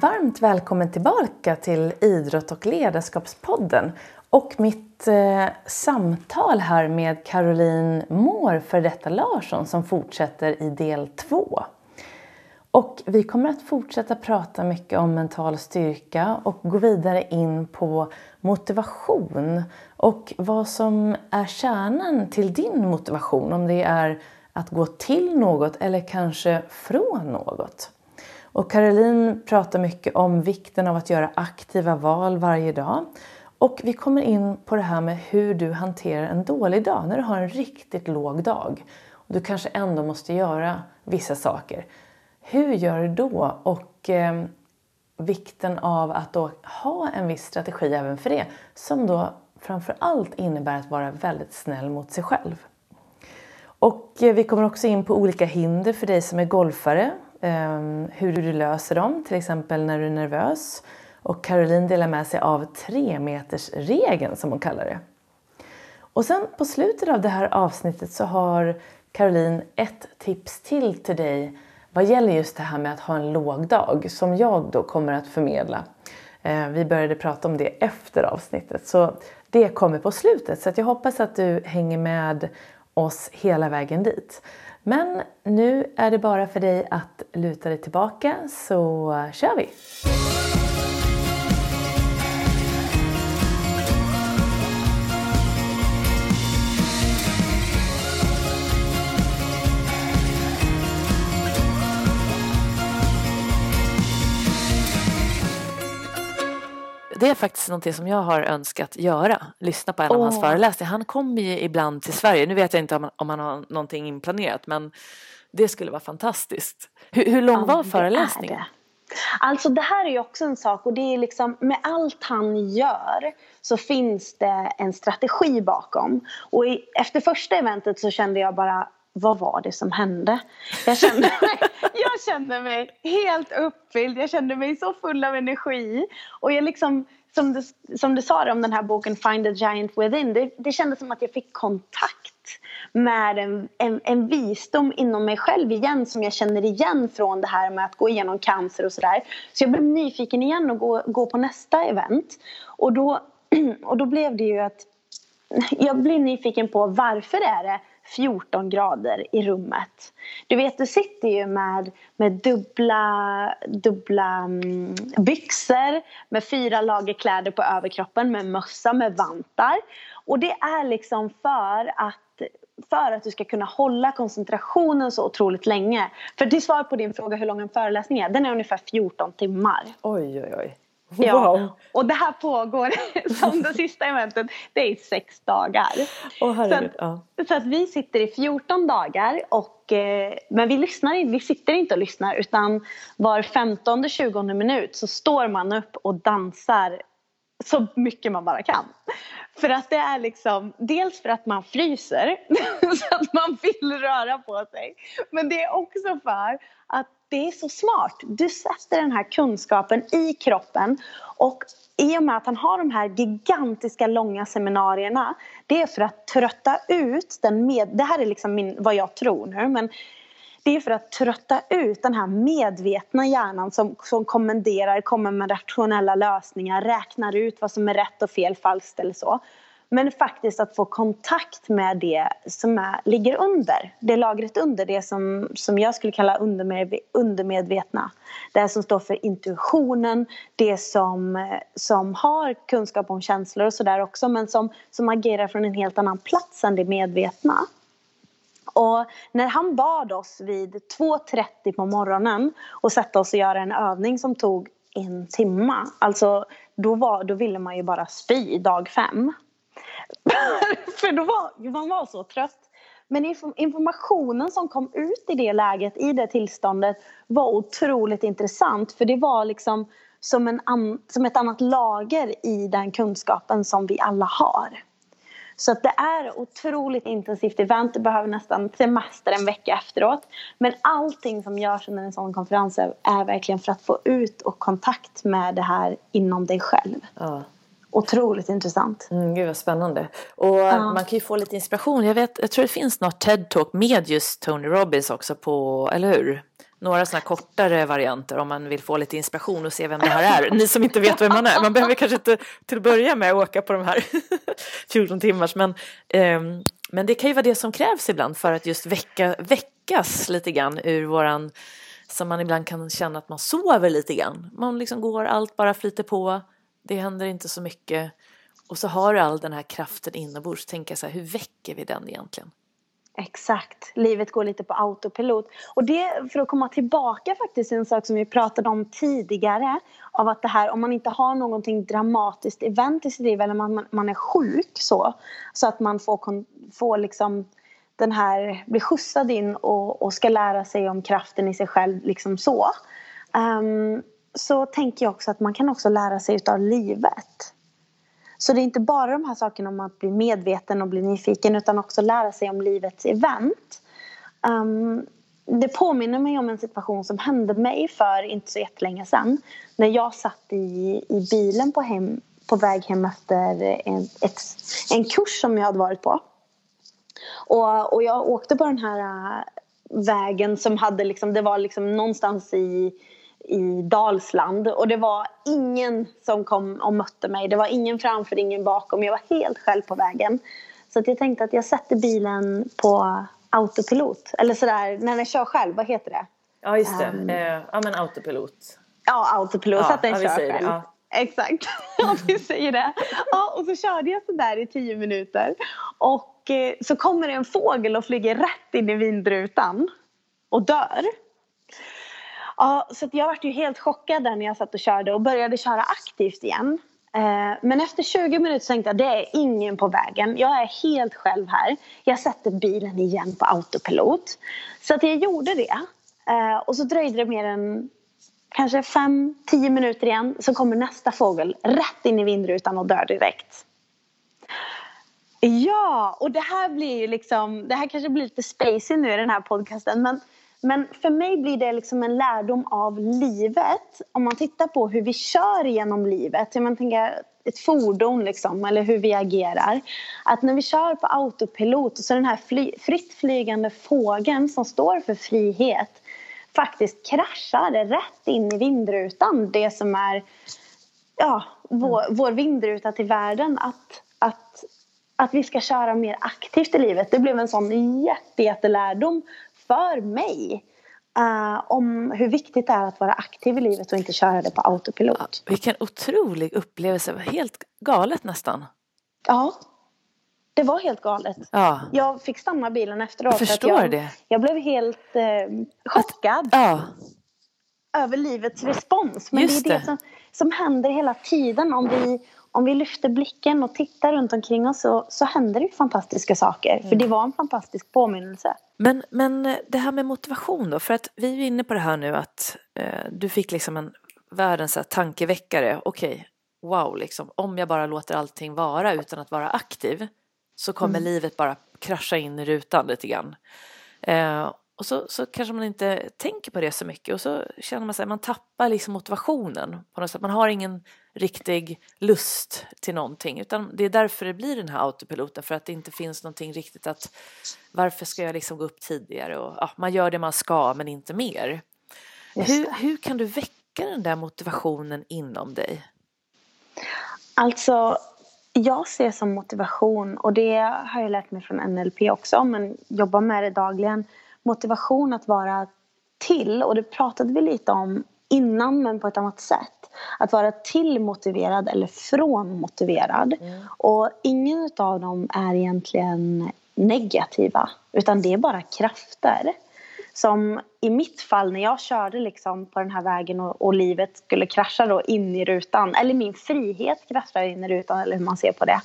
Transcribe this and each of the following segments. varmt välkommen tillbaka till Idrott och ledarskapspodden och mitt samtal här med Caroline Mohr, för detta Larsson, som fortsätter i del 2. Och vi kommer att fortsätta prata mycket om mental styrka och gå vidare in på motivation och vad som är kärnan till din motivation, om det är att gå till något eller kanske från något. Och Caroline pratar mycket om vikten av att göra aktiva val varje dag. Och vi kommer in på det här med hur du hanterar en dålig dag när du har en riktigt låg dag. Och du kanske ändå måste göra vissa saker. Hur gör du då? Och vikten av att då ha en viss strategi även för det. Som då framförallt innebär att vara väldigt snäll mot sig själv. Och vi kommer också in på olika hinder för dig som är golfare. Hur du löser dem, till exempel när du är nervös. Och Caroline delar med sig av 3-metersregeln, som hon kallar det. Och sen på slutet av det här avsnittet så har Caroline ett tips till dig vad gäller just det här med att ha en låg dag, som jag då kommer att förmedla. Vi började prata om det efter avsnittet, så det kommer på slutet. Så att jag hoppas att du hänger med oss hela vägen dit. Men nu är det bara för dig att luta dig tillbaka, så kör vi! Det är faktiskt någonting som jag har önskat göra. Lyssna på en av hans föreläsningar. Han kommer ju ibland till Sverige. Nu vet jag inte om han har någonting inplanerat. Men det skulle vara fantastiskt. Hur lång var föreläsningen? Alltså det här är ju också en sak. Och det är liksom, med allt han gör så finns det en strategi bakom. Och efter första eventet så kände jag bara, vad var det som hände? Jag kände mig helt uppfylld. Jag kände mig så full av energi. Och jag liksom, som du sa om den här boken Find a Giant Within. Det kändes som att jag fick kontakt med en visdom inom mig själv igen. Som jag känner igen från det här med att gå igenom cancer och sådär. Så jag blev nyfiken igen och gå på nästa event. Och då blev det ju att jag blev nyfiken på, varför är det 14 grader i rummet? Du vet, du sitter ju med dubbla byxor, med 4 lager kläder på överkroppen, med mössa, med vantar. Och det är liksom för att du ska kunna hålla koncentrationen så otroligt länge. För till svar på din fråga hur lång en föreläsning är, den är ungefär 14 timmar. Oj, oj, oj. Wow. Ja, och det här pågår som det sista eventet, det är 6 dagar. Så att vi sitter i 14 dagar och, men vi sitter inte och lyssnar, utan var 15-20 minut så står man upp och dansar så mycket man bara kan. För att det är liksom, dels för att man fryser så att man vill röra på sig, men det är också för att det är så smart. Du sätter den här kunskapen i kroppen. Och i och med att han har de här gigantiska långa seminarierna. Det är för att trötta ut den med... Det här är liksom vad jag tror nu. Men det är för att trötta ut den här medvetna hjärnan. Som kommer med rationella lösningar. Räknar ut vad som är rätt och fel, falskt eller så. Men faktiskt att få kontakt med det som ligger under. Det lagret under. Det som jag skulle kalla undermedvetna. Det som står för intuitionen. Det som har kunskap om känslor och sådär också. Men som agerar från en helt annan plats än det medvetna. Och när han bad oss vid 2:30 på morgonen. Och sätta oss och göra en övning som tog 1 timme. Alltså då ville man ju bara spy dag 5. För man var så trött. Men informationen som kom ut i det läget, i det tillståndet, var otroligt intressant. För det var liksom som ett annat lager i den kunskapen som vi alla har. Så att det är otroligt intensivt event. Du behöver nästan semester en vecka efteråt. Men allting som görs under en sån konferens är verkligen för att få ut och kontakt med det här inom dig själv. Ja. Otroligt intressant. Gud vad spännande. Och man kan ju få lite inspiration. Jag tror det finns något TED-talk med just Tony Robbins också på, eller hur? några sådana kortare varianter om man vill få lite inspiration och se vem det här är. Ni som inte vet vem man är. Man behöver kanske inte till att börja med åka på de här 14 timmars. Men det kan ju vara det som krävs ibland för att just väckas lite grann ur våran... Som man ibland kan känna att man sover lite grann. Man liksom går, allt bara flyter på. Det händer inte så mycket. Och så har du all den här kraften inombords. Tänka så här, hur väcker vi den egentligen? Exakt, livet går lite på autopilot. Och det, för att komma tillbaka faktiskt en sak som vi pratade om tidigare, av att det här, om man inte har någonting dramatiskt event i sitt liv, eller man är sjuk så att man får liksom den här, blir skjutsad in och ska lära sig om kraften i sig själv liksom så. Så tänker jag också att man kan också lära sig utav livet. Så det är inte bara de här sakerna om att bli medveten och bli nyfiken, utan också lära sig om livets event. Det påminner mig om en situation som hände mig för inte så jättelänge sedan. När jag satt i bilen på väg hem efter en kurs som jag hade varit på. Och jag åkte på den här vägen som hade liksom, det var liksom någonstans i Dalsland, och det var ingen som kom och mötte mig. Det var ingen framför, ingen bakom. Jag var helt själv på vägen. Så att jag tänkte att jag sätter bilen på autopilot. Eller sådär, när jag kör själv, vad heter det? Ja, just det. Men autopilot. Ja, autopilot. Ja, så att jag kör själv. Det, ja. Exakt, om vi säger det. Ja, och så körde jag sådär i 10 minuter. Och så kommer det en fågel och flyger rätt in i vindrutan. Och dör. Ja, så jag var ju helt chockad där när jag satt och körde och började köra aktivt igen. Men efter 20 minuter tänkte jag, det är ingen på vägen. Jag är helt själv här. Jag sätter bilen igen på autopilot. Så att jag gjorde det. Och så dröjde det mer än kanske 5-10 minuter igen. Så kommer nästa fågel rätt in i vindrutan och dör direkt. Ja, och det här blir ju liksom... Det här kanske blir lite spacey nu i den här podcasten, men för mig blir det liksom en lärdom av livet. Om man tittar på hur vi kör genom livet. Hur man tänker ett fordon liksom. Eller hur vi agerar. Att när vi kör på autopilot. Så den här fritt flygande fågeln som står för frihet. Faktiskt kraschar rätt in i vindrutan. Det som är vår vindruta till världen. Att vi ska köra mer aktivt i livet. Det blev en sån jättelärdom. För mig om hur viktigt det är att vara aktiv i livet och inte köra det på autopilot. Ja, vilken otrolig upplevelse. Helt galet nästan. Ja, det var helt galet. Ja. Jag fick stanna bilen efteråt. Jag förstår att det. Jag blev helt chockad över livets respons. Men just det är det som händer hela tiden. Om vi lyfter blicken och tittar runt omkring oss så händer det fantastiska saker. För det var en fantastisk påminnelse. Men det här med motivation då. För att vi är inne på det här nu att du fick liksom en världens tankeväckare. Okej, wow liksom. Om jag bara låter allting vara utan att vara aktiv så kommer livet bara krascha in i rutan lite grann. Och så kanske man inte tänker på det så mycket. Och så känner man sig att man tappar liksom motivationen på något sätt. Man har ingen riktig lust till någonting. Utan det är därför det blir den här autopiloten. För att det inte finns någonting riktigt att... Varför ska jag liksom gå upp tidigare? Och, man gör det man ska men inte mer. Hur kan du väcka den där motivationen inom dig? Alltså... Jag ser som motivation, och det har jag lärt mig från NLP också, men jobbar med det dagligen. Motivation att vara till, och det pratade vi lite om innan men på ett annat sätt. Att vara tillmotiverad eller frånmotiverad. Och ingen av dem är egentligen negativa, utan det är bara krafter. Som i mitt fall när jag körde liksom på den här vägen och livet skulle krascha då in i rutan. Eller min frihet kraschade in i rutan, eller hur man ser på det.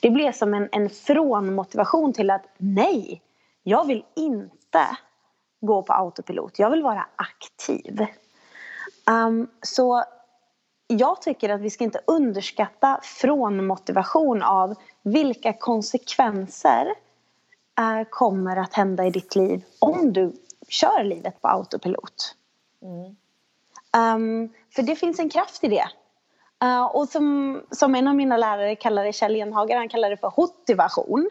Det blev som en frånmotivation till att nej, jag vill inte gå på autopilot. Jag vill vara aktiv. Så jag tycker att vi ska inte underskatta frånmotivation av vilka konsekvenser kommer att hända i ditt liv om du kör livet på autopilot. För det finns en kraft i det. Och som en av mina lärare kallar det, Kjell Enhager, han kallar det för hotivation.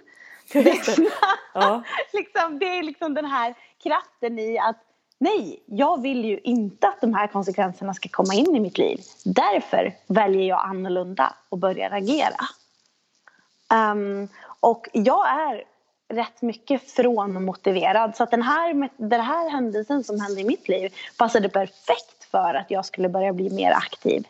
Det är liksom den här kraften i att nej, jag vill ju inte att de här konsekvenserna ska komma in i mitt liv. Därför väljer jag annorlunda och börjar agera. Och jag är rätt mycket frånmotiverad. Så att den här händelsen som hände i mitt liv passade perfekt för att jag skulle börja bli mer aktiv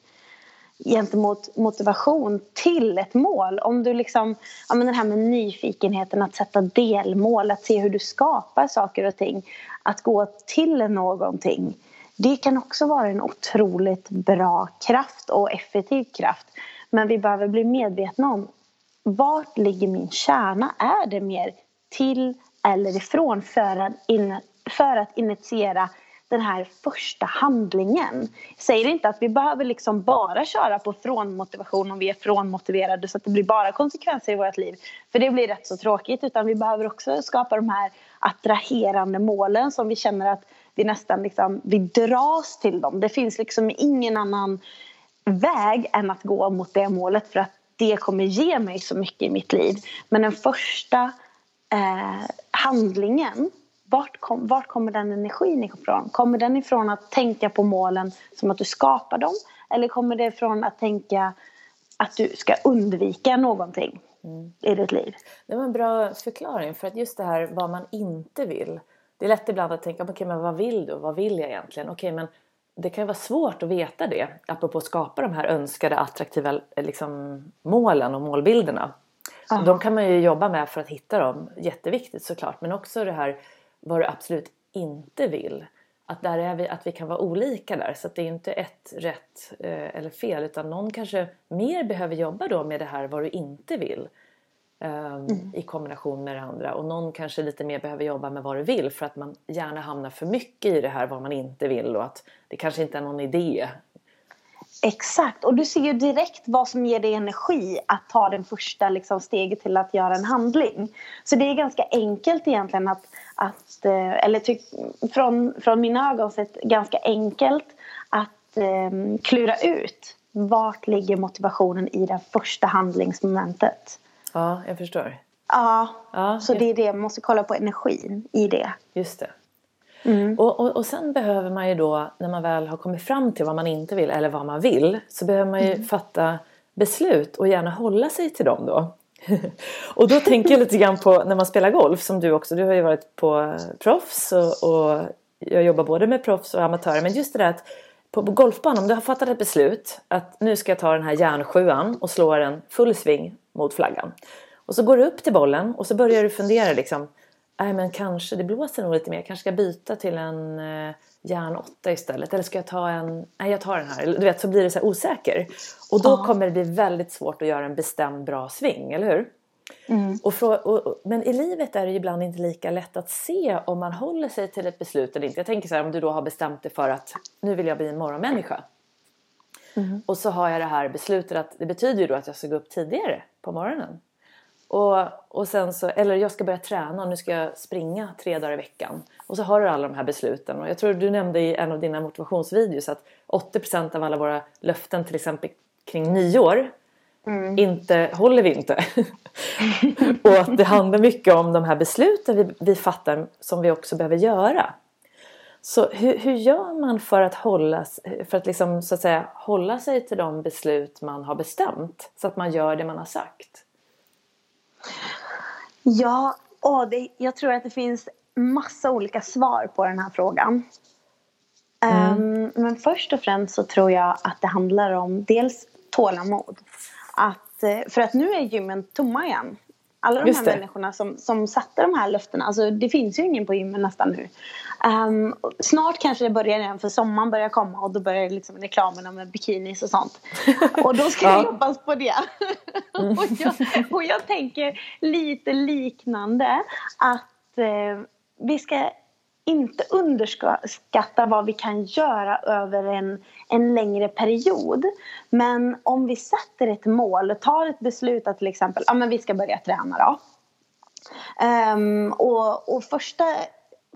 gentemot motivation till ett mål. Om du liksom, ja, men det här med nyfikenheten, att sätta delmål, att se hur du skapar saker och ting, att gå till någonting, det kan också vara en otroligt bra kraft och effektiv kraft. Men vi behöver bli medvetna om, vart ligger min kärna? Är det mer till eller ifrån för att initiera den här första handlingen? Jag säger inte att vi behöver liksom bara köra på frånmotivation om vi är frånmotiverade så att det blir bara konsekvenser i vårt liv. För det blir rätt så tråkigt, utan vi behöver också skapa de här attraherande målen som vi känner att vi nästan liksom, vi dras till dem. Det finns liksom ingen annan väg än att gå mot det målet för att det kommer ge mig så mycket i mitt liv. Men den första handlingen, vart kommer den energin ifrån? Kommer den ifrån att tänka på målen som att du skapar dem? Eller kommer det ifrån att tänka att du ska undvika någonting i ditt liv? Det var en bra förklaring, för att just det här vad man inte vill. Det är lätt ibland att tänka, okej, men vad vill du? Vad vill jag egentligen? Okej, men det kan vara svårt att veta det, apropå att skapa de här önskade attraktiva liksom, målen och målbilderna. Ah. De kan man ju jobba med för att hitta dem, jätteviktigt såklart. Men också det här, vad du absolut inte vill. Att, där är vi, att vi kan vara olika där, så att det är inte ett rätt eller fel. Utan någon kanske mer behöver jobba då med det här, vad du inte vill. I kombination med det andra. Och någon kanske lite mer behöver jobba med vad du vill, för att man gärna hamnar för mycket i det här vad man inte vill, och att det kanske inte är någon idé. Exakt, och du ser ju direkt vad som ger dig energi att ta den första liksom, steget till att göra en handling. Så det är ganska enkelt egentligen att eller från mina ögon sett ganska enkelt att klura ut vart ligger motivationen i det första handlingsmomentet. Ja, jag förstår. Ja, så det är det. Man måste kolla på energin i det. Just det. Mm. Och sen behöver man ju då, när man väl har kommit fram till vad man inte vill eller vad man vill, så behöver man ju fatta beslut och gärna hålla sig till dem då. Och då tänker jag lite grann på när man spelar golf, som du också. Du har ju varit på proffs och jag jobbar både med proffs och amatörer. Men just det där att på golfbanan, om du har fattat ett beslut att nu ska jag ta den här järnsjuan och slå den full sving mot flaggan. Och så går du upp till bollen och så börjar du fundera liksom, nej men kanske, det blåser nog lite mer, kanske ska byta till en järn 8 istället, eller ska jag ta en, nej jag tar den här, du vet, så blir det så här osäker. Och då kommer det bli väldigt svårt att göra en bestämd bra sving, eller hur? Mm. Men i livet är det ju ibland inte lika lätt att se om man håller sig till ett beslut eller inte. Jag tänker så här, om du då har bestämt dig för att nu vill jag bli en morgonmänniska. Mm. Och så har jag det här beslutet att det betyder ju då att jag ska gå upp tidigare på morgonen. Och sen så, eller jag ska börja träna och nu ska jag springa 3 dagar i veckan. Och så har du alla de här besluten. Och jag tror du nämnde i en av dina motivationsvideos att 80% av alla våra löften till exempel kring nyår inte håller vi inte. Och att det handlar mycket om de här besluten vi fattar som vi också behöver göra. Så hur gör man för att liksom, så att säga, hålla sig till de beslut man har bestämt, så att man gör det man har sagt? Ja, jag tror att det finns massa olika svar på den här frågan. Men först och främst så tror jag att det handlar om dels tålamod. För att nu är gymmen tomma igen. Alla de här människorna som satte de här löftena. Alltså det finns ju ingen på gymmen nästan nu. Snart kanske det börjar igen, för sommaren börjar komma. Och då börjar liksom reklamerna med bikinis och sånt. Och då ska jag jobba på det. och jag tänker lite liknande. Att vi ska inte underskatta vad vi kan göra över en längre period. Men om vi sätter ett mål och tar ett beslut att till exempel, ja men vi ska börja träna då. Och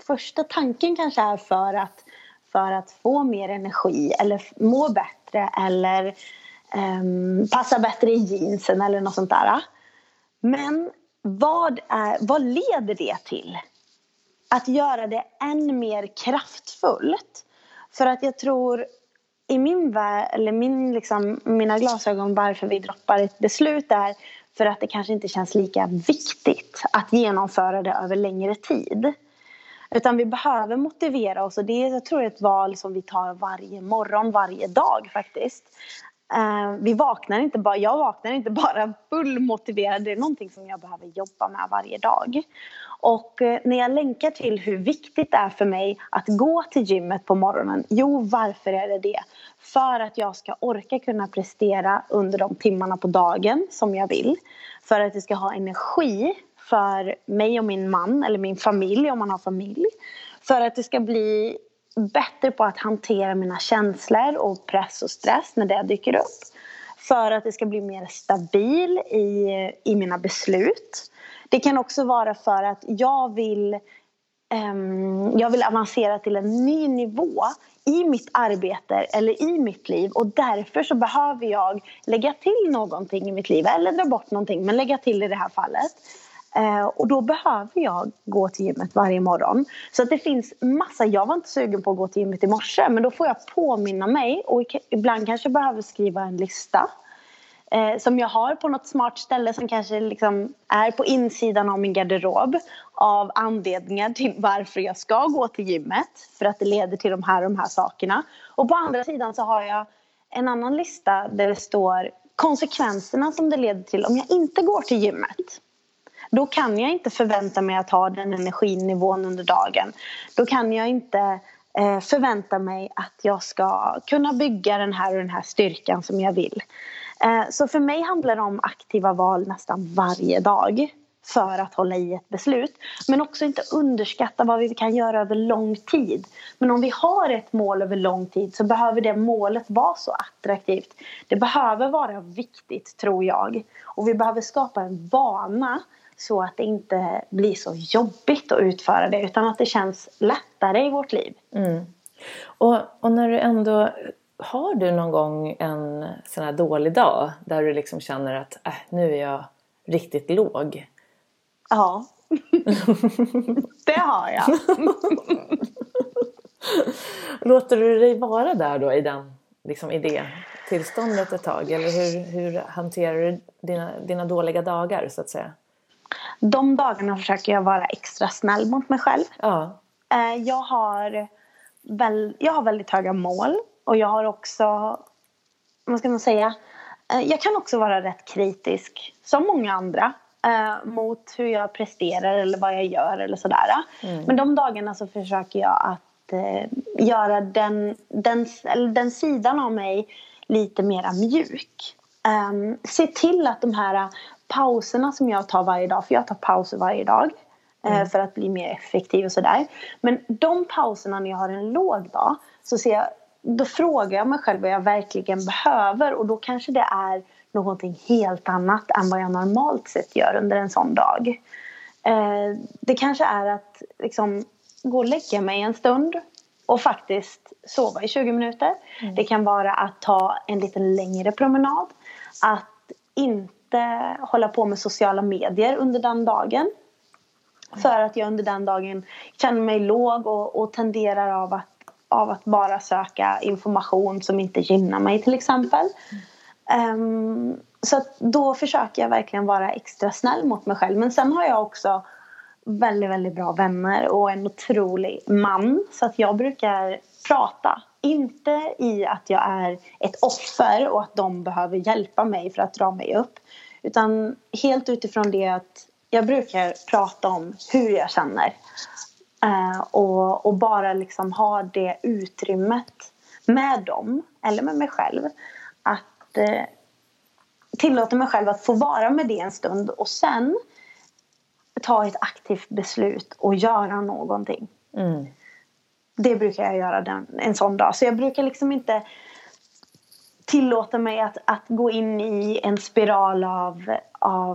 första tanken kanske är för att få mer energi eller må bättre eller passa bättre i jeansen eller något sånt där. Men vad leder det till? att göra det än mer kraftfullt. För att jag tror i min värld, eller mina glasögon, varför vi droppar ett beslut är för att det kanske inte känns lika viktigt att genomföra det över längre tid. Utan vi behöver motivera oss, och det är, jag tror, ett val som vi tar varje morgon, varje dag faktiskt. Jag vaknar inte bara fullmotiverad, det är någonting som jag behöver jobba med varje dag. Och när jag länkar till hur viktigt det är för mig att gå till gymmet på morgonen, varför är det? För att jag ska orka kunna prestera under de timmarna på dagen som jag vill. För att jag ska ha energi för mig och min man, eller min familj om man har familj. För att det ska bli bättre på att hantera mina känslor och press och stress när det dyker upp. För att det ska bli mer stabil i mina beslut. Det kan också vara för att jag vill avancera till en ny nivå i mitt arbete eller i mitt liv. Och därför så behöver jag lägga till någonting i mitt liv. Eller dra bort någonting, men lägga till i det här fallet. Och då behöver jag gå till gymmet varje morgon. Så att det finns massa, jag var inte sugen på att gå till gymmet i morse. Men då får jag påminna mig, och ibland kanske jag behöver skriva en lista. Som jag har på något smart ställe som kanske är på insidan av min garderob. Av anledningar till varför jag ska gå till gymmet. För att det leder till de här sakerna. Och på andra sidan så har jag en annan lista där det står konsekvenserna som det leder till om jag inte går till gymmet. Då kan jag inte förvänta mig att ha den energinivån under dagen. Då kan jag inte förvänta mig att jag ska kunna bygga den här styrkan som jag vill. Så för mig handlar det om aktiva val nästan varje dag för att hålla i ett beslut. Men också inte underskatta vad vi kan göra över lång tid. Men om vi har ett mål över lång tid så behöver det målet vara så attraktivt. Det behöver vara viktigt, tror jag. Och vi behöver skapa en vana så att det inte blir så jobbigt att utföra det, utan att det känns lättare i vårt liv. Mm. Och när du ändå, har du någon gång en sån här dålig dag där du känner att nu är jag riktigt låg? Ja, det har jag. Låter du dig vara där då i den idétillståndet ett tag? Eller hur hanterar du dina dåliga dagar, så att säga? De dagarna försöker jag vara extra snäll mot mig själv. Ja. Jag har väldigt höga mål. Och jag har också, vad ska man säga, jag kan också vara rätt kritisk, som många andra, mot hur jag presterar eller vad jag gör eller sådär. Mm. Men de dagarna så försöker jag att göra den sidan av mig lite mera mjuk. Se till att de här pauserna som jag tar varje dag, för jag tar pauser varje dag för att bli mer effektiv och sådär. Men de pauserna när jag har en låg dag så ser jag, då frågar jag mig själv vad jag verkligen behöver, och då kanske det är någonting helt annat än vad jag normalt sett gör under en sån dag. Det kanske är att gå och lägga mig en stund och faktiskt sova i 20 minuter. Mm. Det kan vara att ta en lite längre promenad, att inte hålla på med sociala medier under den dagen. För att jag under den dagen känner mig låg och tenderar av att bara söka information som inte gynnar mig, till exempel. Så att då försöker jag verkligen vara extra snäll mot mig själv. Men sen har jag också väldigt, väldigt bra vänner och en otrolig man. Så att jag brukar prata. Inte i att jag är ett offer och att de behöver hjälpa mig för att dra mig upp. Utan helt utifrån det att jag brukar prata om hur jag känner. Och bara ha det utrymmet med dem eller med mig själv, att tillåta mig själv att få vara med det en stund och sen ta ett aktivt beslut och göra någonting. Mm. Det brukar jag göra en sån dag. Så jag brukar inte tillåta mig att gå in i en spiral av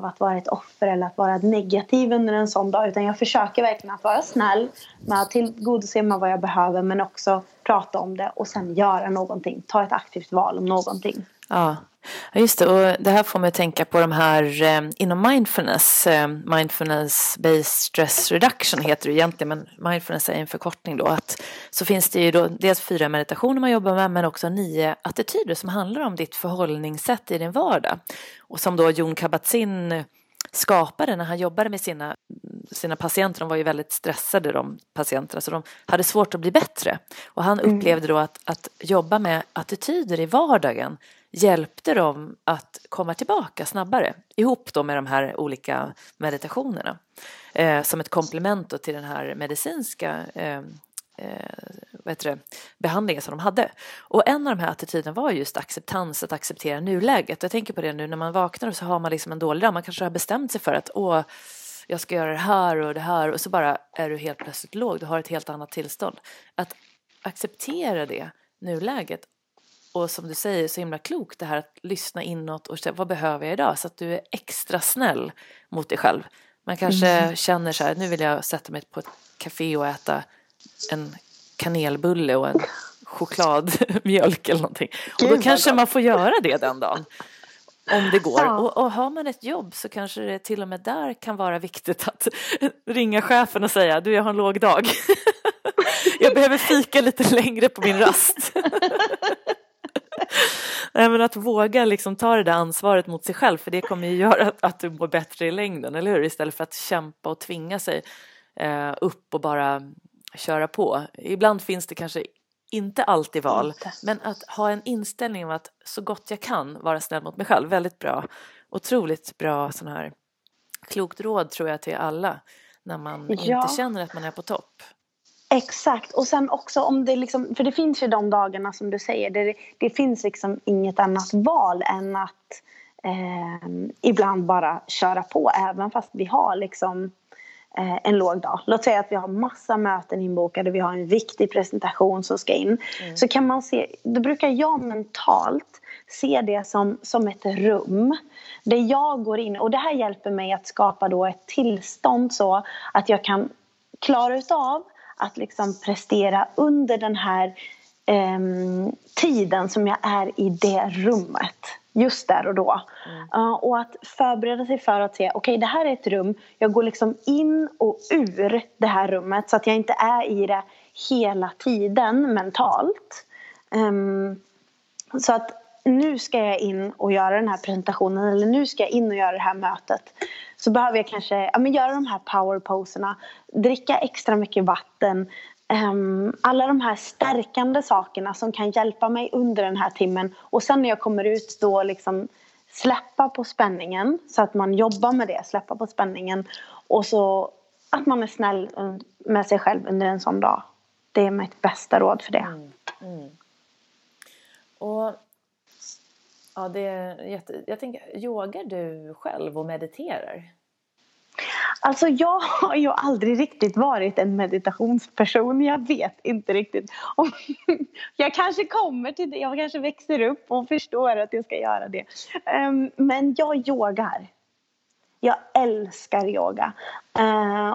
att vara ett offer eller att vara negativ under en sån dag. Utan jag försöker verkligen att vara snäll med att tillgodose mig vad jag behöver, men också prata om det och sen göra någonting. Ta ett aktivt val om någonting. Ja, Ja, just det, och det här får mig att tänka på de här inom mindfulness, mindfulness-based stress reduction heter det egentligen, men mindfulness är en förkortning då, att så finns det ju då dels 4 meditationer man jobbar med, men också 9 attityder som handlar om ditt förhållningssätt i din vardag, och som då Jon Kabat-Zinn skapade när han jobbade med sina patienter. De var ju väldigt stressade, de patienterna, så de hade svårt att bli bättre, och han upplevde då att jobba med attityder i vardagen hjälpte dem att komma tillbaka snabbare, ihop då med de här olika meditationerna som ett komplement till den här medicinska behandlingen som de hade. Och en av de här attityderna var just acceptans, att acceptera nuläget. Jag tänker på det nu när man vaknar och så har man liksom en dålig dag. Man kanske har bestämt sig för att jag ska göra det här, och så bara är du helt plötsligt låg. Du har ett helt annat tillstånd. Att acceptera det nuläget. Och som du säger, så himla klokt det här att lyssna inåt och säga, vad behöver jag idag? Så att du är extra snäll mot dig själv. Man kanske känner så här, nu vill jag sätta mig på ett café och äta en kanelbulle och en chokladmjölk eller någonting. Och då kanske man får göra det den dagen. Om det går. Ja. Och har man ett jobb så kanske det till och med där kan vara viktigt att ringa chefen och säga, du, jag har en låg dag. Jag behöver fika lite längre på min rast. Men att våga liksom ta det där ansvaret mot sig själv, för det kommer ju göra att du mår bättre i längden, eller hur? Istället för att kämpa och tvinga sig upp och bara köra på. Ibland finns det kanske inte alltid val, men att ha en inställning om att så gott jag kan vara snäll mot mig själv, väldigt bra, otroligt bra sån här klokt råd tror jag till alla när man inte känner att man är på topp. Exakt, och sen också om det liksom, för det finns ju de dagarna som du säger, det finns liksom inget annat val än att ibland bara köra på, även fast vi har liksom en låg dag. Låt säga att vi har massa möten inbokade, vi har en viktig presentation som ska in, så kan man se, då brukar jag mentalt se det som ett rum där jag går in, och det här hjälper mig att skapa då ett tillstånd så att jag kan klara utav att liksom prestera under den här tiden som jag är i det rummet. Just där och då. Och att förbereda sig för att se, okej, det här är ett rum. Jag går liksom in och ur det här rummet. Så att jag inte är i det hela tiden mentalt. Så att nu ska jag in och göra den här presentationen. Eller nu ska jag in och göra det här mötet. Så behöver jag kanske göra de här powerposerna. Dricka extra mycket vatten. Alla de här stärkande sakerna som kan hjälpa mig under den här timmen. Och sen när jag kommer ut då liksom släppa på spänningen. Så att man jobbar med det. Släppa på spänningen. Och så att man är snäll med sig själv under en sån dag. Det är mitt bästa råd för det. Och ja, det är jag tänker, yogar du själv och mediterar? Alltså jag har ju aldrig riktigt varit en meditationsperson. Jag vet inte riktigt. Jag kanske kommer till det. Jag kanske växer upp och förstår att jag ska göra det. Men jag yogar. Jag älskar yoga.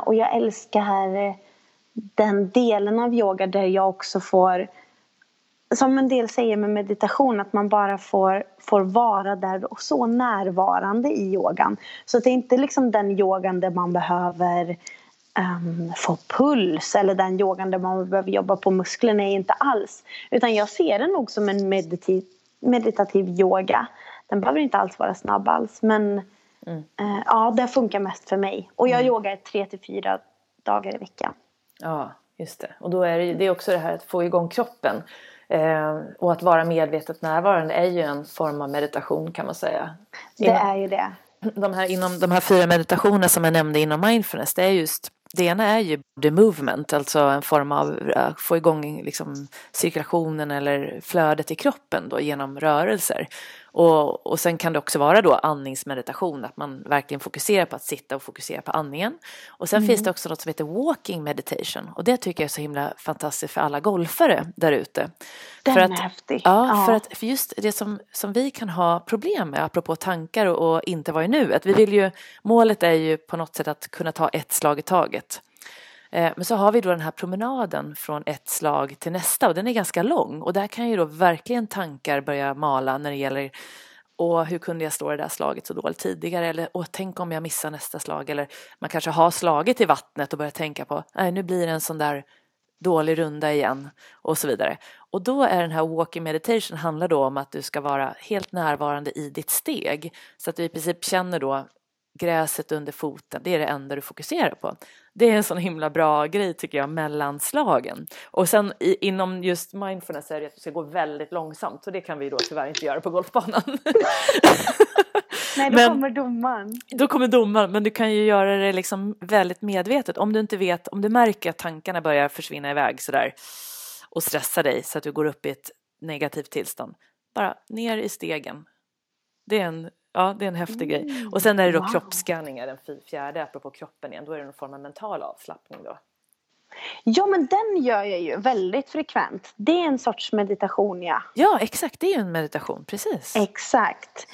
Och jag älskar den delen av yoga där jag också får, som en del säger med meditation, att man bara får vara där och så närvarande i yogan. Så det är inte liksom den yogan där man behöver få puls, eller den yogan där man behöver jobba på musklerna, är inte alls. Utan jag ser den nog som en meditativ yoga. Den behöver inte alls vara snabb alls. Men ja, det funkar mest för mig. Och jag yogar 3 till 4 dagar i veckan. Ja, just det. Och då är det är också det här att få igång kroppen. Och att vara medvetet närvarande är ju en form av meditation, kan man säga. Det är ju det. De här 4 meditationerna som jag nämnde inom mindfulness, det är just, det ena är ju the movement, alltså en form av att få igång liksom cirkulationen eller flödet i kroppen då, genom rörelser. Och sen kan det också vara då andningsmeditation, att man verkligen fokuserar på att sitta och fokusera på andningen. Och sen finns det också något som heter walking meditation. Och det tycker jag är så himla fantastiskt för alla golfare där ute. Den är häftig. Ja, för just det som vi kan ha problem med, apropå tankar och inte vara i nuet. Målet är ju på något sätt att kunna ta ett slag i taget. Men så har vi då den här promenaden från ett slag till nästa, och den är ganska lång, och där kan ju då verkligen tankar börja mala när det gäller Och hur kunde jag slå det där slaget så dåligt tidigare? Eller tänk om jag missar nästa slag. Eller man kanske har slaget i vattnet och börjar tänka på, nej, nu blir det en sån där dålig runda igen. Och så vidare. Och då är den här walking meditation, handlar då om att du ska vara helt närvarande i ditt steg. Så att du i princip känner då gräset under foten. Det är det enda du fokuserar på. Det är en sån himla bra grej, tycker jag, mellan slagen. Och sen inom just mindfulness är det att du ska gå väldigt långsamt. Så det kan vi då tyvärr inte göra på golfbanan. Nej, kommer domaren. Då kommer domaren, men du kan ju göra det liksom väldigt medvetet. Om du inte vet, om du märker att tankarna börjar försvinna iväg sådär och stressar dig så att du går upp i ett negativt tillstånd. Bara ner i stegen. Det är en häftig grej. Och sen är det då kroppsskanning, den fjärde, apropå kroppen igen. Då är det en form av mental avslappning då. Ja, men den gör jag ju väldigt frekvent. Det är en sorts meditation, ja. Ja, exakt. Det är ju en meditation, precis. Exakt.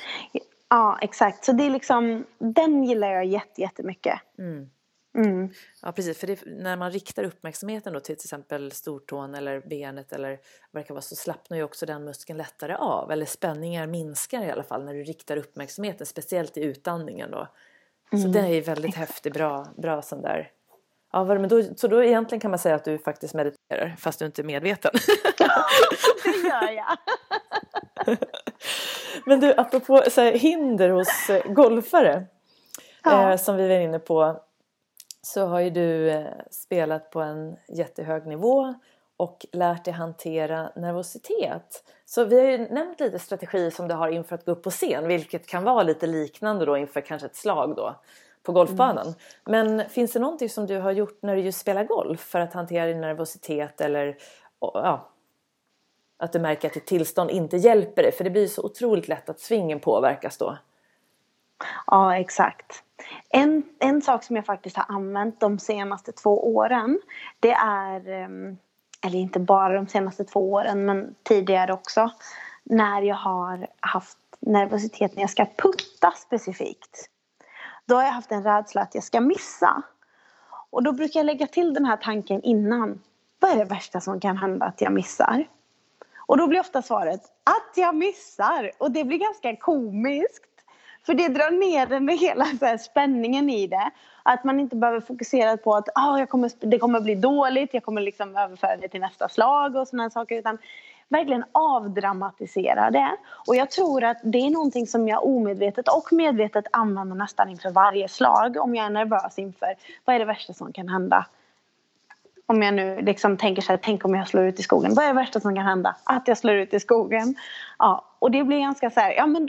Ja, exakt. Så det är liksom, den gillar jag jättemycket. Mm. Mm. Ja, precis. För det, när man riktar uppmärksamheten då till exempel stortån eller benet eller vad det kan vara, så slappnar ju också den muskeln lättare av. Eller spänningar minskar i alla fall när du riktar uppmärksamheten, speciellt i utandningen då. Så det är väldigt häftigt, bra sån där. Ja, men då egentligen kan man säga att du faktiskt mediterar fast du inte är medveten. Ja, det gör jag. Men du, apropå så här, hinder hos golfare, som vi var inne på, så har ju du spelat på en jättehög nivå och lärt dig hantera nervositet. Så vi har ju nämnt lite strategier som du har inför att gå upp på scen, vilket kan vara lite liknande då inför kanske ett slag då på golfbanan. Men finns det någonting som du har gjort när du just spelar golf för att hantera din nervositet, eller att du märker att ditt tillstånd inte hjälper dig? För det blir så otroligt lätt att svingen påverkas då. Ja, exakt. En sak som jag faktiskt har använt de senaste 2 åren, det är, eller inte bara de senaste 2 åren, men tidigare också, när jag har haft nervositet när jag ska putta specifikt. Då har jag haft en rädsla att jag ska missa. Och då brukar jag lägga till den här tanken innan. Vad är det värsta som kan hända att jag missar? Och då blir ofta svaret att jag missar. Och det blir ganska komiskt. För det drar ner den med hela så här spänningen i det. Att man inte behöver fokusera på att det kommer bli dåligt. Jag kommer liksom överföra det till nästa slag och sådana saker. Utan verkligen avdramatisera det. Och jag tror att det är någonting som jag omedvetet och medvetet använder nästan inför varje slag. Om jag är nervös inför, vad är det värsta som kan hända? Om jag nu liksom tänker så här, tänk om jag slår ut i skogen. Vad är det värsta som kan hända? Att jag slår ut i skogen. Ja, och det blir ganska så här, ja men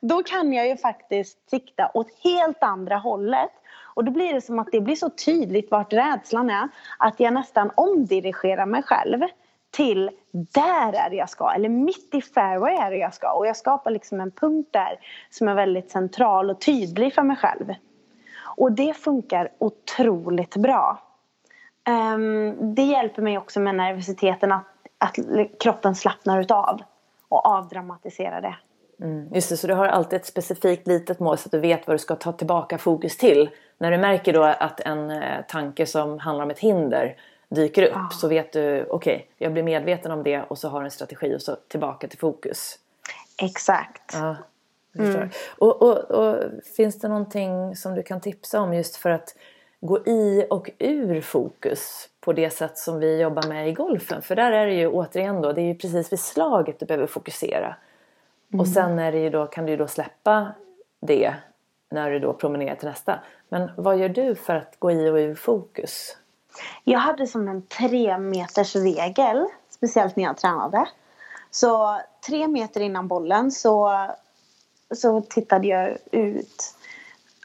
då kan jag ju faktiskt sikta åt helt andra hållet. Och då blir det som att det blir så tydligt vart rädslan är. Att jag nästan omdirigerar mig själv till där är det jag ska. Eller mitt i fairway är det jag ska. Och jag skapar liksom en punkt där som är väldigt central och tydlig för mig själv. Och det funkar otroligt bra. Det hjälper mig också med nervositeten, att kroppen slappnar utav och avdramatisera det. Just det, så du har alltid ett specifikt litet mål så att du vet vad du ska ta tillbaka fokus till. När du märker då att en tanke som handlar om ett hinder dyker upp, så vet du, okej, jag blir medveten om det och så har du en strategi och så tillbaka till fokus. Exakt. Ja, och finns det någonting som du kan tipsa om just för att gå i och ur fokus på det sätt som vi jobbar med i golfen? För där är det ju återigen då, det är ju precis vid slaget du behöver fokusera. Och sen är det ju då, kan du ju då släppa det när du då promenerar till nästa. Men vad gör du för att gå i och ur fokus? Jag hade som en 3-meters regel, speciellt när jag tränade. Så 3 meter innan bollen så tittade jag ut.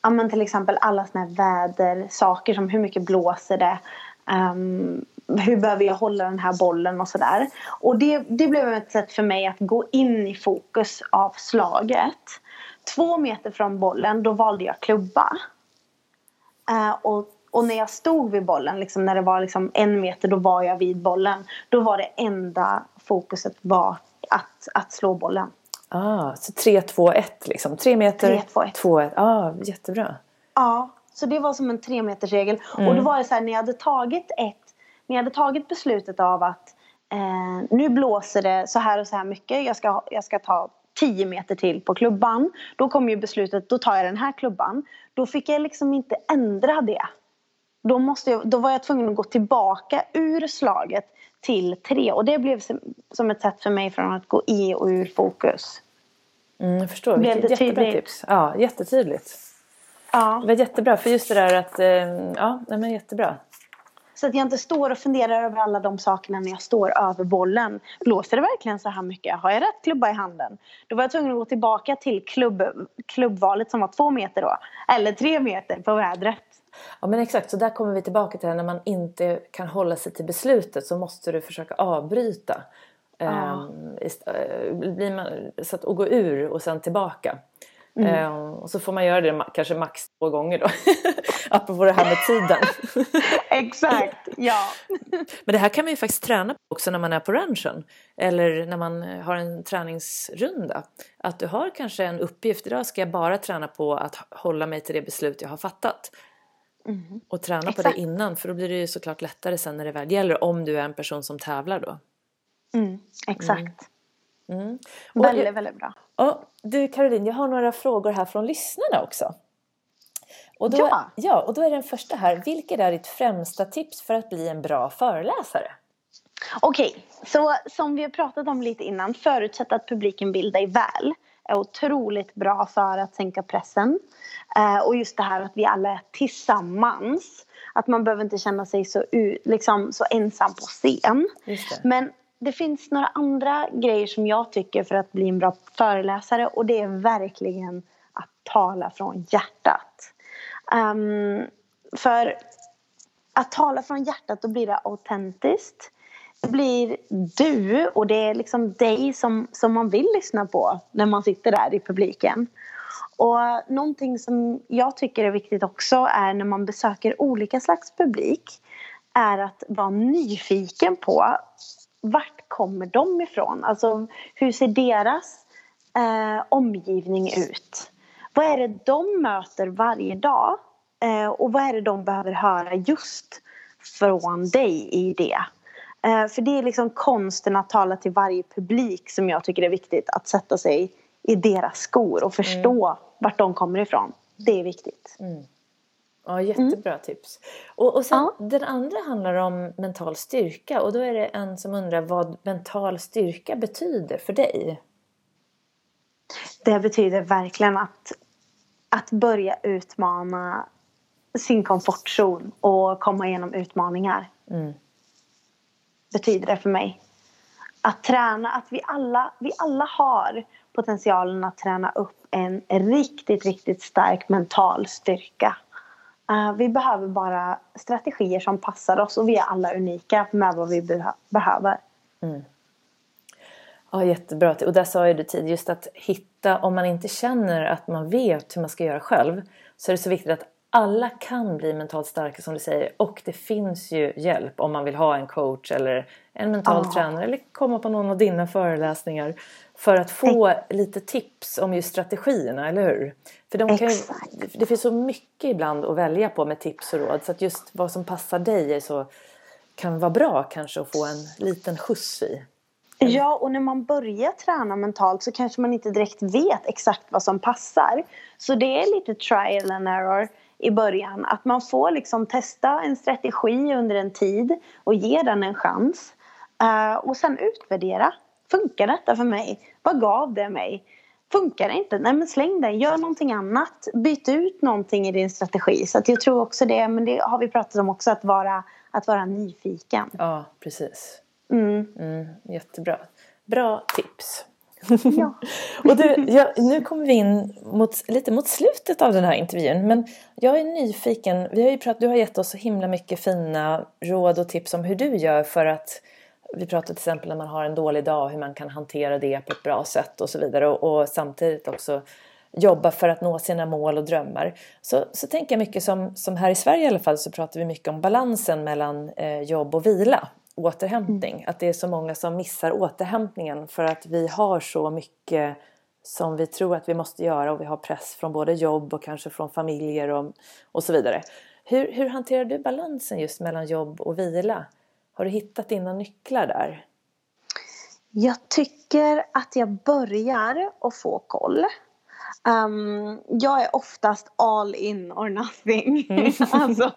Ja, men till exempel alla såna här vädersaker som hur mycket blåser det, hur behöver jag hålla den här bollen och sådär. Och det blev ett sätt för mig att gå in i fokus av slaget. 2 meter från bollen, då valde jag klubba. Och när jag stod vid bollen, liksom, när det var liksom 1 meter, då var jag vid bollen. Då var det enda fokuset var att slå bollen. Så 3-2-1 liksom. 3 meter, 2-1. Jättebra. Ja, så det var som en 3-meters regel. Och då var det så här, när jag hade tagit beslutet av att nu blåser det så här och så här mycket. Jag ska ta 10 meter till på klubban. Då kom ju beslutet, då tar jag den här klubban. Då fick jag liksom inte ändra det. Då var jag tvungen att gå tillbaka ur slaget till 3. Och det blev som ett sätt för mig från att gå i och ur fokus. Jag förstår, vilket jättebra tips. Ja, jättetydligt. Ja. Det var jättebra, för just det där att, ja, men jättebra. Så att jag inte står och funderar över alla de sakerna när jag står över bollen. Blåser det verkligen så här mycket? Har jag rätt klubba i handen? Då var jag tvungen att gå tillbaka till klubbvalet som var 2 meter då. Eller 3 meter på vädret. Ja, men exakt, så där kommer vi tillbaka till det. När man inte kan hålla sig till beslutet så måste du försöka avbryta. Så att, och gå ur och sen tillbaka. Och så får man göra det kanske max 2 gånger då. Apropå det här med tiden. Exakt, ja. Men det här kan man ju faktiskt träna på också när man är på ranchen. Eller när man har en träningsrunda. Att du har kanske en uppgift. Idag ska jag bara träna på att hålla mig till det beslut jag har fattat. Mm. Och träna på det innan. För då blir det ju såklart lättare sen när det väl gäller. Om du är en person som tävlar då. Mm, exakt. Mm. Och väldigt, väldigt bra. Ja, du Caroline, jag har några frågor här från lyssnarna också. Och då, ja, och då är den första här. Vilket är ditt främsta tips för att bli en bra föreläsare? Okej, så som vi har pratat om lite innan. Förutsätt att publiken vill dig väl. Är otroligt bra för att sänka pressen. Och just det här att vi alla är tillsammans. Att man behöver inte känna sig så, liksom, så ensam på scen. Just det. Men det finns några andra grejer som jag tycker för att bli en bra föreläsare. Och det är verkligen att tala från hjärtat. För att tala från hjärtat, då blir det autentiskt. Det blir du och det är liksom dig som man vill lyssna på när man sitter där i publiken. Och någonting som jag tycker är viktigt också är när man besöker olika slags publik. Är att vara nyfiken på vart kommer de ifrån? Alltså hur ser deras omgivning ut? Vad är det de möter varje dag? Och vad är det de behöver höra just från dig i det? För det är liksom konsten att tala till varje publik som jag tycker är viktigt. Att sätta sig i deras skor och förstå vart de kommer ifrån. Det är viktigt. Mm. Ja, jättebra tips. Och sen, den andra handlar om mental styrka. Och då är det en som undrar vad mental styrka betyder för dig. Det betyder verkligen att börja utmana sin komfortzon och komma igenom utmaningar. Betyder det för mig. Att träna, att vi alla har potentialen att träna upp en riktigt, riktigt stark mental styrka. Vi behöver bara strategier som passar oss och vi är alla unika med vad vi behöver. Mm. Ja, jättebra. Och där sa ju du tidigare just att hitta, om man inte känner att man vet hur man ska göra själv, så är det så viktigt att alla kan bli mentalt starka som du säger. Och det finns ju hjälp om man vill ha en coach eller en mental tränare eller komma på någon av dina föreläsningar för att få lite tips om just strategierna, eller hur? För de kan ju, det finns så mycket ibland att välja på med tips och råd, så att just vad som passar dig är så, kan vara bra kanske att få en liten skjuts i. Ja, och när man börjar träna mentalt så kanske man inte direkt vet exakt vad som passar. Så det är lite trial and error i början. Att man får liksom testa en strategi under en tid och ge den en chans. Och sen utvärdera. Funkar detta för mig? Vad gav det mig? Funkar det inte? Nej, men släng den. Gör någonting annat. Byt ut någonting i din strategi. Så att jag tror också det, men det har vi pratat om också, att vara nyfiken. Ja, precis. Jättebra. Bra tips. Ja. Och du, nu kommer vi in lite mot slutet av den här intervjun, men jag är nyfiken. Vi har ju pratat, du har gett oss så himla mycket fina råd och tips om hur du gör för att, vi pratar till exempel när man har en dålig dag, hur man kan hantera det på ett bra sätt och så vidare, och samtidigt också jobba för att nå sina mål och drömmar. Så tänker jag mycket som här i Sverige i alla fall, så pratar vi mycket om balansen mellan jobb och vila. Återhämtning. Att det är så många som missar återhämtningen för att vi har så mycket som vi tror att vi måste göra, och vi har press från både jobb och kanske från familjer och så vidare. Hur hanterar du balansen just mellan jobb och vila? Har du hittat dina nycklar där? Jag tycker att jag börjar att få koll. Jag är oftast all in or nothing. Alltså,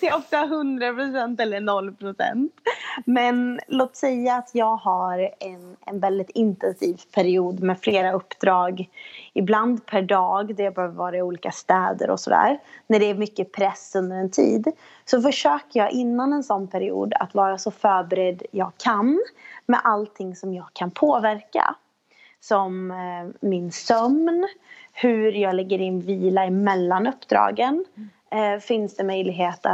det är ofta 100% eller 0%. Men låt säga att jag har en väldigt intensiv period med flera uppdrag. Ibland per dag, det behöver vara i olika städer och sådär. När det är mycket press under en tid. Så försöker jag innan en sån period att vara så förberedd jag kan. Med allting som jag kan påverka. Som min sömn, hur jag lägger in vila emellan uppdragen. Finns det möjlighet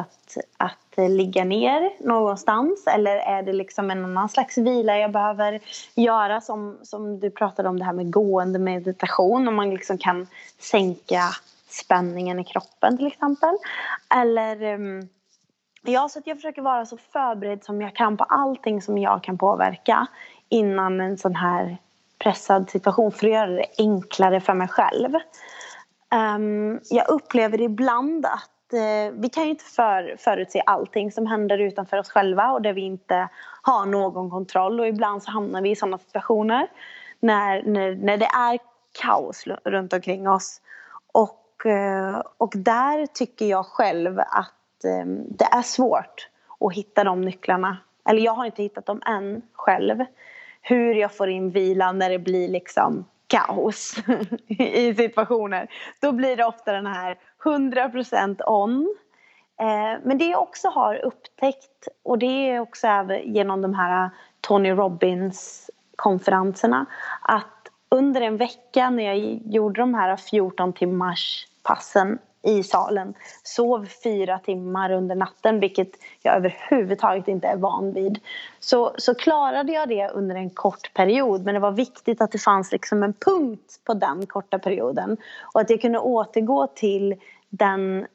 att ligga ner någonstans? Eller är det liksom en annan slags vila jag behöver göra? Som du pratade om det här med gående meditation. Om man liksom kan sänka spänningen i kroppen till exempel. Eller... Ja, så att jag försöker vara så förberedd som jag kan på allting som jag kan påverka innan en sån här pressad situation för att göra det enklare för mig själv. Jag upplever ibland att vi kan ju inte förutse allting som händer utanför oss själva och där vi inte har någon kontroll. Och ibland så hamnar vi i sådana situationer när det är kaos runt omkring oss. Och där tycker jag själv att det är svårt att hitta de nycklarna. Eller jag har inte hittat dem än själv. Hur jag får in vila när det blir liksom kaos i situationer. Då blir det ofta den här 100% on. Men det jag också har upptäckt. Och det är också genom de här Tony Robbins konferenserna. Att under en vecka när jag gjorde de här 14 timmars passen. I salen. Sov 4 timmar under natten. Vilket jag överhuvudtaget inte är van vid. Så klarade jag det under en kort period. Men det var viktigt att det fanns liksom en punkt på den korta perioden. Och att jag kunde återgå till den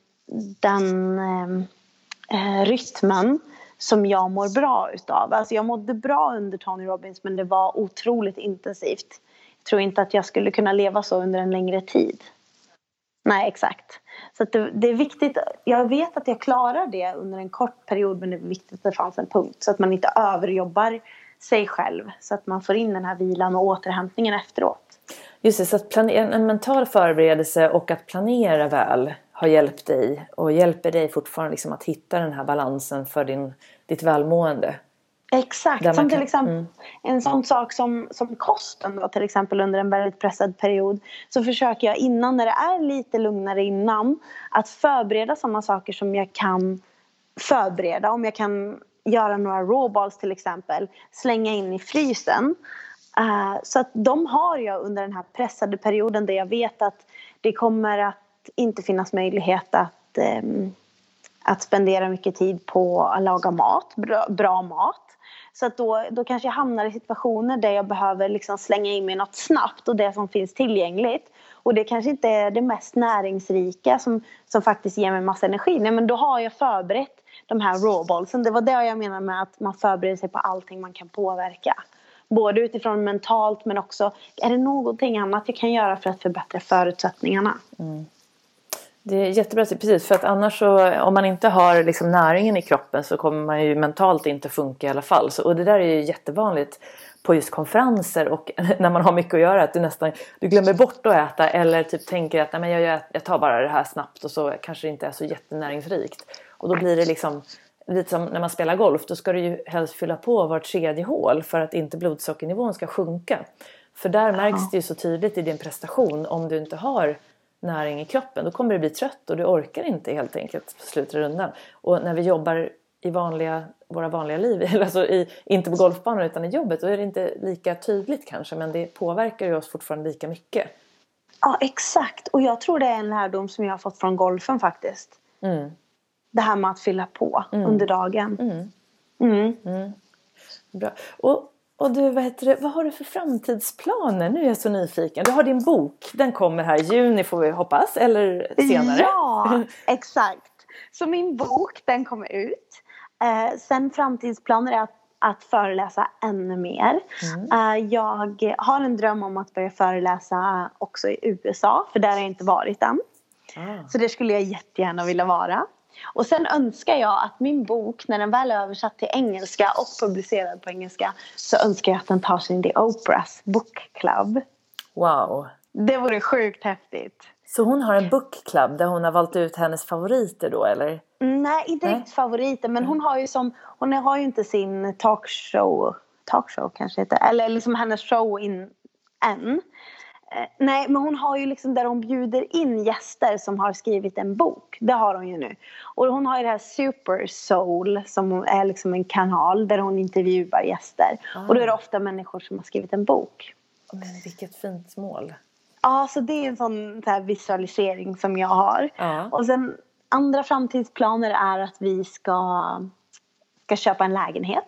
rytmen som jag mår bra utav. Alltså jag mådde bra under Tony Robbins. Men det var otroligt intensivt. Jag tror inte att jag skulle kunna leva så under en längre tid. Nej, exakt. Så att det är viktigt. Jag vet att jag klarar det under en kort period. Men det är viktigt att det fanns en punkt. Så att man inte överjobbar sig själv. Så att man får in den här vilan och återhämtningen efteråt. Just det, så att en mental förberedelse och att planera väl har hjälpt dig. Och hjälper dig fortfarande liksom att hitta den här balansen för ditt välmående. Exakt, som till exempel en sån sak som kosten då, till exempel under en väldigt pressad period, så försöker jag innan när det är lite lugnare innan att förbereda sådana saker som jag kan förbereda. Om jag kan göra några raw balls till exempel, slänga in i frysen. Så att de har jag under den här pressade perioden där jag vet att det kommer att inte finnas möjlighet att spendera mycket tid på att laga mat, bra mat. Så att då kanske jag hamnar i situationer där jag behöver liksom slänga in mig något snabbt och det som finns tillgängligt. Och det kanske inte är det mest näringsrika som faktiskt ger mig massa energi. Nej, men då har jag förberett de här raw ballsen. Det var det jag menade med att man förbereder sig på allting man kan påverka. Både utifrån mentalt men också, är det någonting annat jag kan göra för att förbättra förutsättningarna? Mm. Det är jättebra, precis, för att annars så, om man inte har liksom näringen i kroppen så kommer man ju mentalt inte funka i alla fall. Så, och det där är ju jättevanligt på just konferenser och när man har mycket att göra, att du glömmer bort att äta eller typ tänker att nej, men jag tar bara det här snabbt och så kanske det inte är så jättenäringsrikt. Och då blir det liksom, lite som när man spelar golf, då ska du ju helst fylla på vart tredje hål för att inte blodsockernivån ska sjunka. För där märks det ju så tydligt i din prestation om du inte har näring i kroppen, då kommer du bli trött och du orkar inte helt enkelt på slutrundan. Och när vi jobbar i våra vanliga liv, alltså inte på golfbanan utan i jobbet, då är det inte lika tydligt kanske, men det påverkar ju oss fortfarande lika mycket. Ja, exakt. Och jag tror det är en lärdom som jag har fått från golfen faktiskt. Mm. Det här med att fylla på under dagen. Mm. Mm. Mm. Bra. Och du, vad har du för framtidsplaner? Nu är jag så nyfiken. Du har din bok. Den kommer här i juni får vi hoppas. Eller senare. Ja, exakt. Så min bok, den kommer ut. Sen framtidsplaner är att föreläsa ännu mer. Jag har en dröm om att börja föreläsa också i USA. För där har jag inte varit än. Så det skulle jag jättegärna vilja vara. Och sen önskar jag att min bok, när den väl är översatt till engelska och publicerad på engelska, så önskar jag att den tar sig in i Oprahs book club. Wow. Det vore sjukt häftigt. Så hon har en book club där hon har valt ut hennes favoriter då, eller? Nej, inte riktigt favoriter, men hon har ju som, hon har ju inte sin talkshow kanske heter, eller liksom hennes show in än. Nej, men hon har ju liksom där hon bjuder in gäster som har skrivit en bok. Det har hon ju nu. Och hon har ju det här Super Soul som är liksom en kanal där hon intervjuar gäster. Ah. Och då är det ofta människor som har skrivit en bok. Men vilket fint mål. Ja, så det är en sån här visualisering som jag har. Ah. Och sen andra framtidsplaner är att vi ska köpa en lägenhet.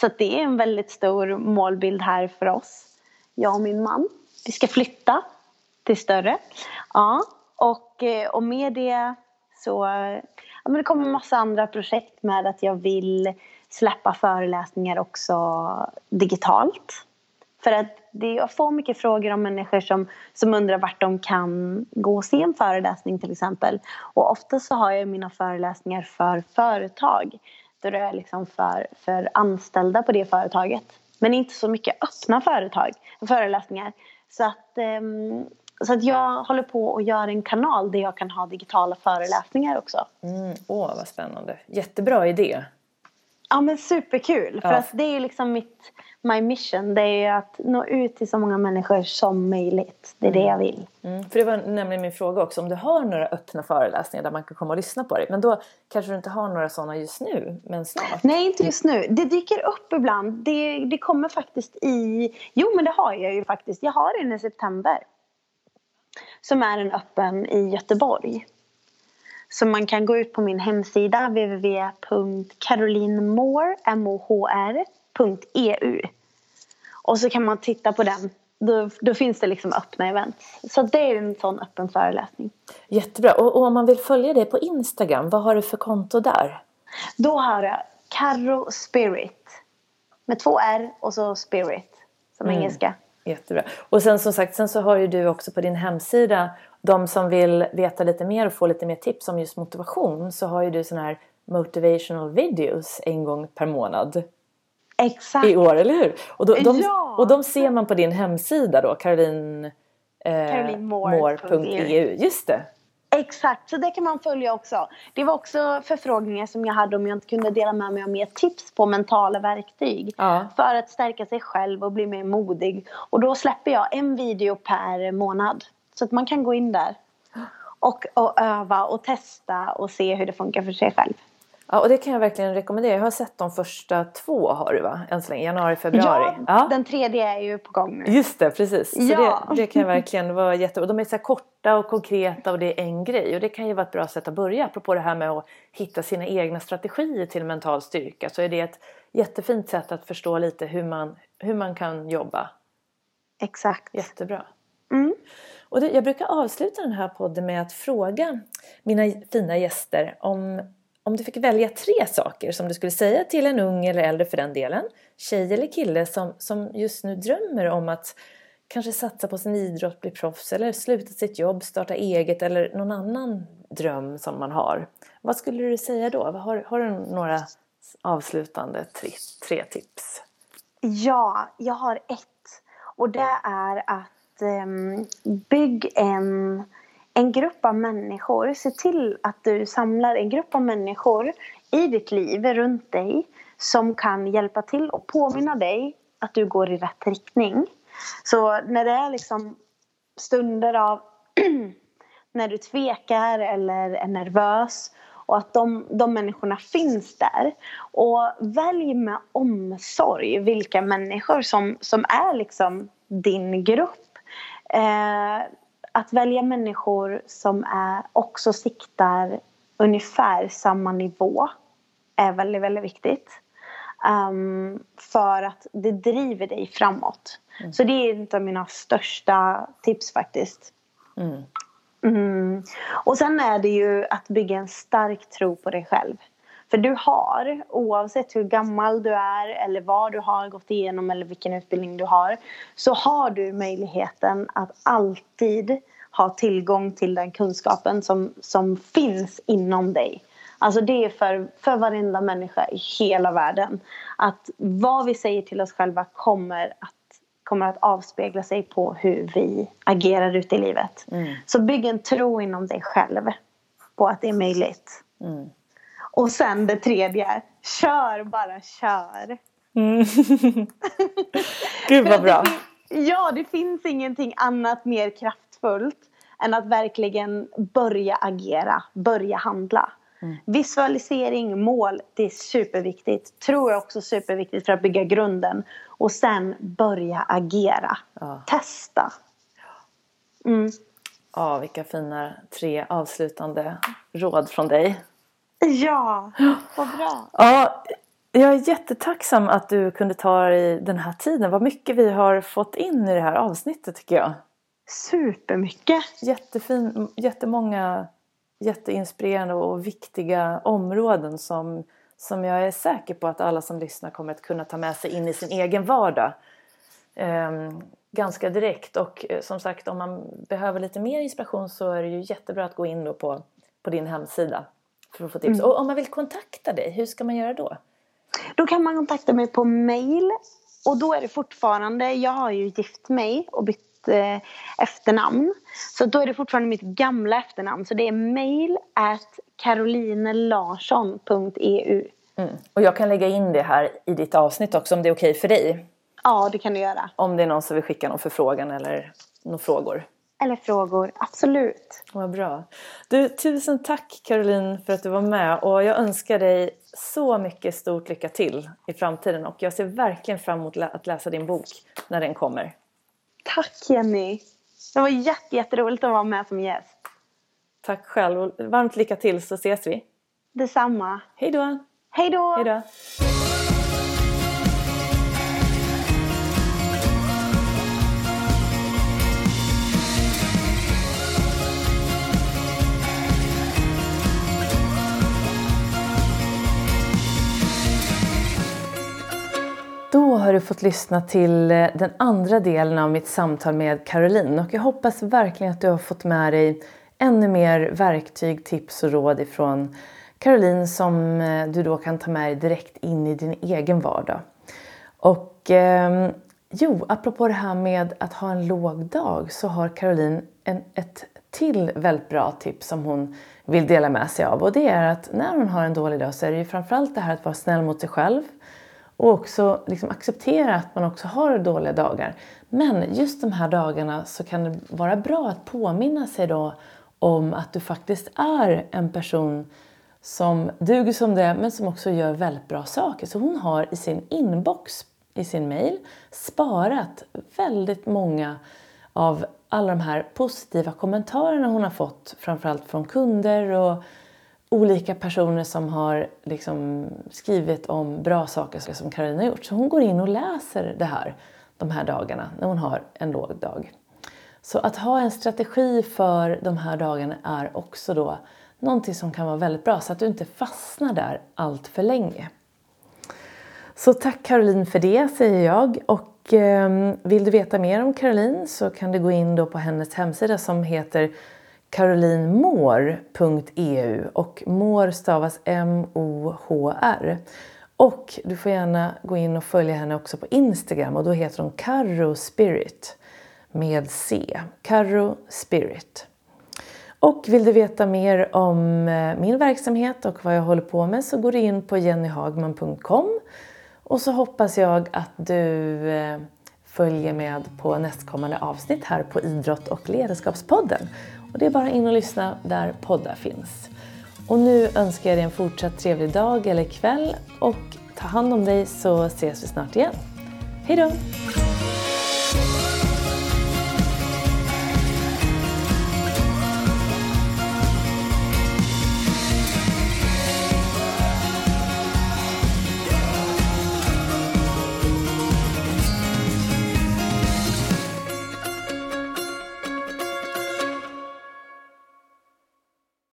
Så att det är en väldigt stor målbild här för oss. Jag och min man. Vi ska flytta till större. Ja, och med det så... Ja, men det kommer en massa andra projekt med att jag vill släppa föreläsningar också digitalt. För att jag får mycket frågor om människor som undrar vart de kan gå och se en föreläsning till exempel. Och ofta så har jag mina föreläsningar för företag. Då det är liksom för anställda på det företaget. Men inte så mycket öppna företag och föreläsningar. Så att jag håller på att göra en kanal där jag kan ha digitala föreläsningar också. Åh, vad spännande. Jättebra idé. Ja, men superkul. Ja. För att det är ju liksom my mission. Det är att nå ut till så många människor som möjligt. Det är det jag vill. För det var nämligen min fråga också. Om du har några öppna föreläsningar där man kan komma och lyssna på dig. Men då kanske du inte har några sådana just nu. Men snart. Nej, inte just nu. Det dyker upp ibland. Det kommer faktiskt i... Jo, men det har jag ju faktiskt. Jag har den i september. Som är en öppen i Göteborg. Så man kan gå ut på min hemsida www.carolinemohr.eu och så kan man titta på den. Då finns det liksom öppna event. Så det är en sån öppen föreläsning. Jättebra. Och om man vill följa dig på Instagram, vad har du för konto där? Då har jag Caro Spirit med 2 R och så Spirit som engelska. Jättebra. Och sen som sagt, sen så har ju du också på din hemsida, de som vill veta lite mer och få lite mer tips om just motivation, så har ju du såna här motivational videos en gång per månad. Exakt. I år, eller hur? Och de ser man på din hemsida då, carolinemohr.eu. Just det. Exakt, så det kan man följa också. Det var också förfrågningar som jag hade om jag inte kunde dela med mig av mer tips på mentala verktyg. Ja. För att stärka sig själv och bli mer modig. Och då släpper jag en video per månad. Så att man kan gå in där och öva och testa och se hur det funkar för sig själv. Ja, och det kan jag verkligen rekommendera. Jag har sett de första 2 har du va? Än så länge, januari, februari. Ja, den 3:e är ju på gång nu. Just det, precis. Ja. Så det kan verkligen vara jättebra. De är så här korta och konkreta och det är en grej. Och det kan ju vara ett bra sätt att börja. Apropå det här med att hitta sina egna strategier till mental styrka. Så är det ett jättefint sätt att förstå lite hur man kan jobba. Exakt. Jättebra. Mm. Och jag brukar avsluta den här podden med att fråga mina fina gäster om du fick välja 3 saker som du skulle säga till en ung eller äldre för den delen, tjej eller kille som just nu drömmer om att kanske satsa på sin idrott, bli proffs eller sluta sitt jobb, starta eget eller någon annan dröm som man har. Vad skulle du säga då? Har du några avslutande 3 tips? Ja, jag har ett. Och det är att bygg en grupp av människor. Se till att du samlar en grupp av människor i ditt liv runt dig som kan hjälpa till och påminna dig att du går i rätt riktning. Så när det är liksom stunder av när du tvekar eller är nervös, och att de människorna finns där. Och välj med omsorg vilka människor som är liksom din grupp. Att välja människor som också siktar ungefär samma nivå är väldigt, väldigt viktigt. För att det driver dig framåt. Mm. Så det är ett av mina största tips faktiskt. Och sen är det ju att bygga en stark tro på dig själv. För du har, oavsett hur gammal du är eller vad du har gått igenom eller vilken utbildning du har, så har du möjligheten att alltid ha tillgång till den kunskapen som finns inom dig. Alltså det är för varenda människa i hela världen. Att vad vi säger till oss själva kommer att avspegla sig på hur vi agerar ute i livet. Mm. Så bygg en tro inom dig själv på att det är möjligt. Mm. Och sen det tredje är, kör. Mm. Gud vad bra. Ja, det finns ingenting annat mer kraftfullt än att verkligen börja agera, börja handla. Mm. Visualisering, mål, det är superviktigt. Tror jag också superviktigt för att bygga grunden. Och sen börja agera. Ja. Testa. Mm. Ja, vilka fina 3 avslutande råd från dig. Ja, vad bra. Ja, jag är jättetacksam att du kunde ta dig den här tiden. Vad mycket vi har fått in i det här avsnittet tycker jag. Supermycket. Jättemånga jätteinspirerande och viktiga områden som jag är säker på att alla som lyssnar kommer att kunna ta med sig in i sin egen vardag. Ganska direkt. Och som sagt, om man behöver lite mer inspiration så är det ju jättebra att gå in då på din hemsida för att få tips. Och om man vill kontakta dig, hur ska man göra då? Då kan man kontakta mig på mail. Och då är det fortfarande, jag har ju gift mig och bytt efternamn. Så då är det fortfarande mitt gamla efternamn. Så det är mail@carolinelarsson.eu. Mm. Och jag kan lägga in det här i ditt avsnitt också om det är okej för dig. Ja, det kan du göra. Om det är någon som vill skicka någon förfrågan eller några frågor. Eller frågor, absolut. Vad bra. Du, tusen tack Caroline för att du var med. Och jag önskar dig så mycket stort lycka till i framtiden. Och jag ser verkligen fram emot att läsa din bok när den kommer. Tack Jenny. Det var jätteroligt att vara med som gäst. Tack själv och varmt lycka till så ses vi. Detsamma. Hej då. Hej då. Hej då. Då har du fått lyssna till den andra delen av mitt samtal med Caroline. Och jag hoppas verkligen att du har fått med dig ännu mer verktyg, tips och råd ifrån Caroline som du då kan ta med dig direkt in i din egen vardag. Och apropå det här med att ha en låg dag så har Caroline ett till väldigt bra tips som hon vill dela med sig av. Och det är att när hon har en dålig dag så är det ju framförallt det här att vara snäll mot sig själv. Och också liksom acceptera att man också har dåliga dagar. Men just de här dagarna så kan det vara bra att påminna sig då om att du faktiskt är en person som duger som det men som också gör väldigt bra saker. Så hon har i sin inbox, i sin mail, sparat väldigt många av alla de här positiva kommentarerna hon har fått. Framförallt från kunder och olika personer som har liksom skrivit om bra saker som Caroline har gjort. Så hon går in och läser det här de här dagarna när hon har en låg dag. Så att ha en strategi för de här dagarna är också då någonting som kan vara väldigt bra. Så att du inte fastnar där allt för länge. Så tack Caroline för det säger jag. Och vill du veta mer om Caroline så kan du gå in då på hennes hemsida som heter carolinemohr.eu och Mohr stavas M-O-H-R. Och du får gärna gå in och följa henne också på Instagram och då heter hon Caro Spirit med C. Caro Spirit. Och vill du veta mer om min verksamhet och vad jag håller på med så går du in på jennyhagman.com och så hoppas jag att du följer med på nästkommande avsnitt här på Idrott och ledarskapspodden. Och det är bara in och lyssna där poddar finns. Och nu önskar jag dig en fortsatt trevlig dag eller kväll. Och ta hand om dig så ses vi snart igen. Hej då!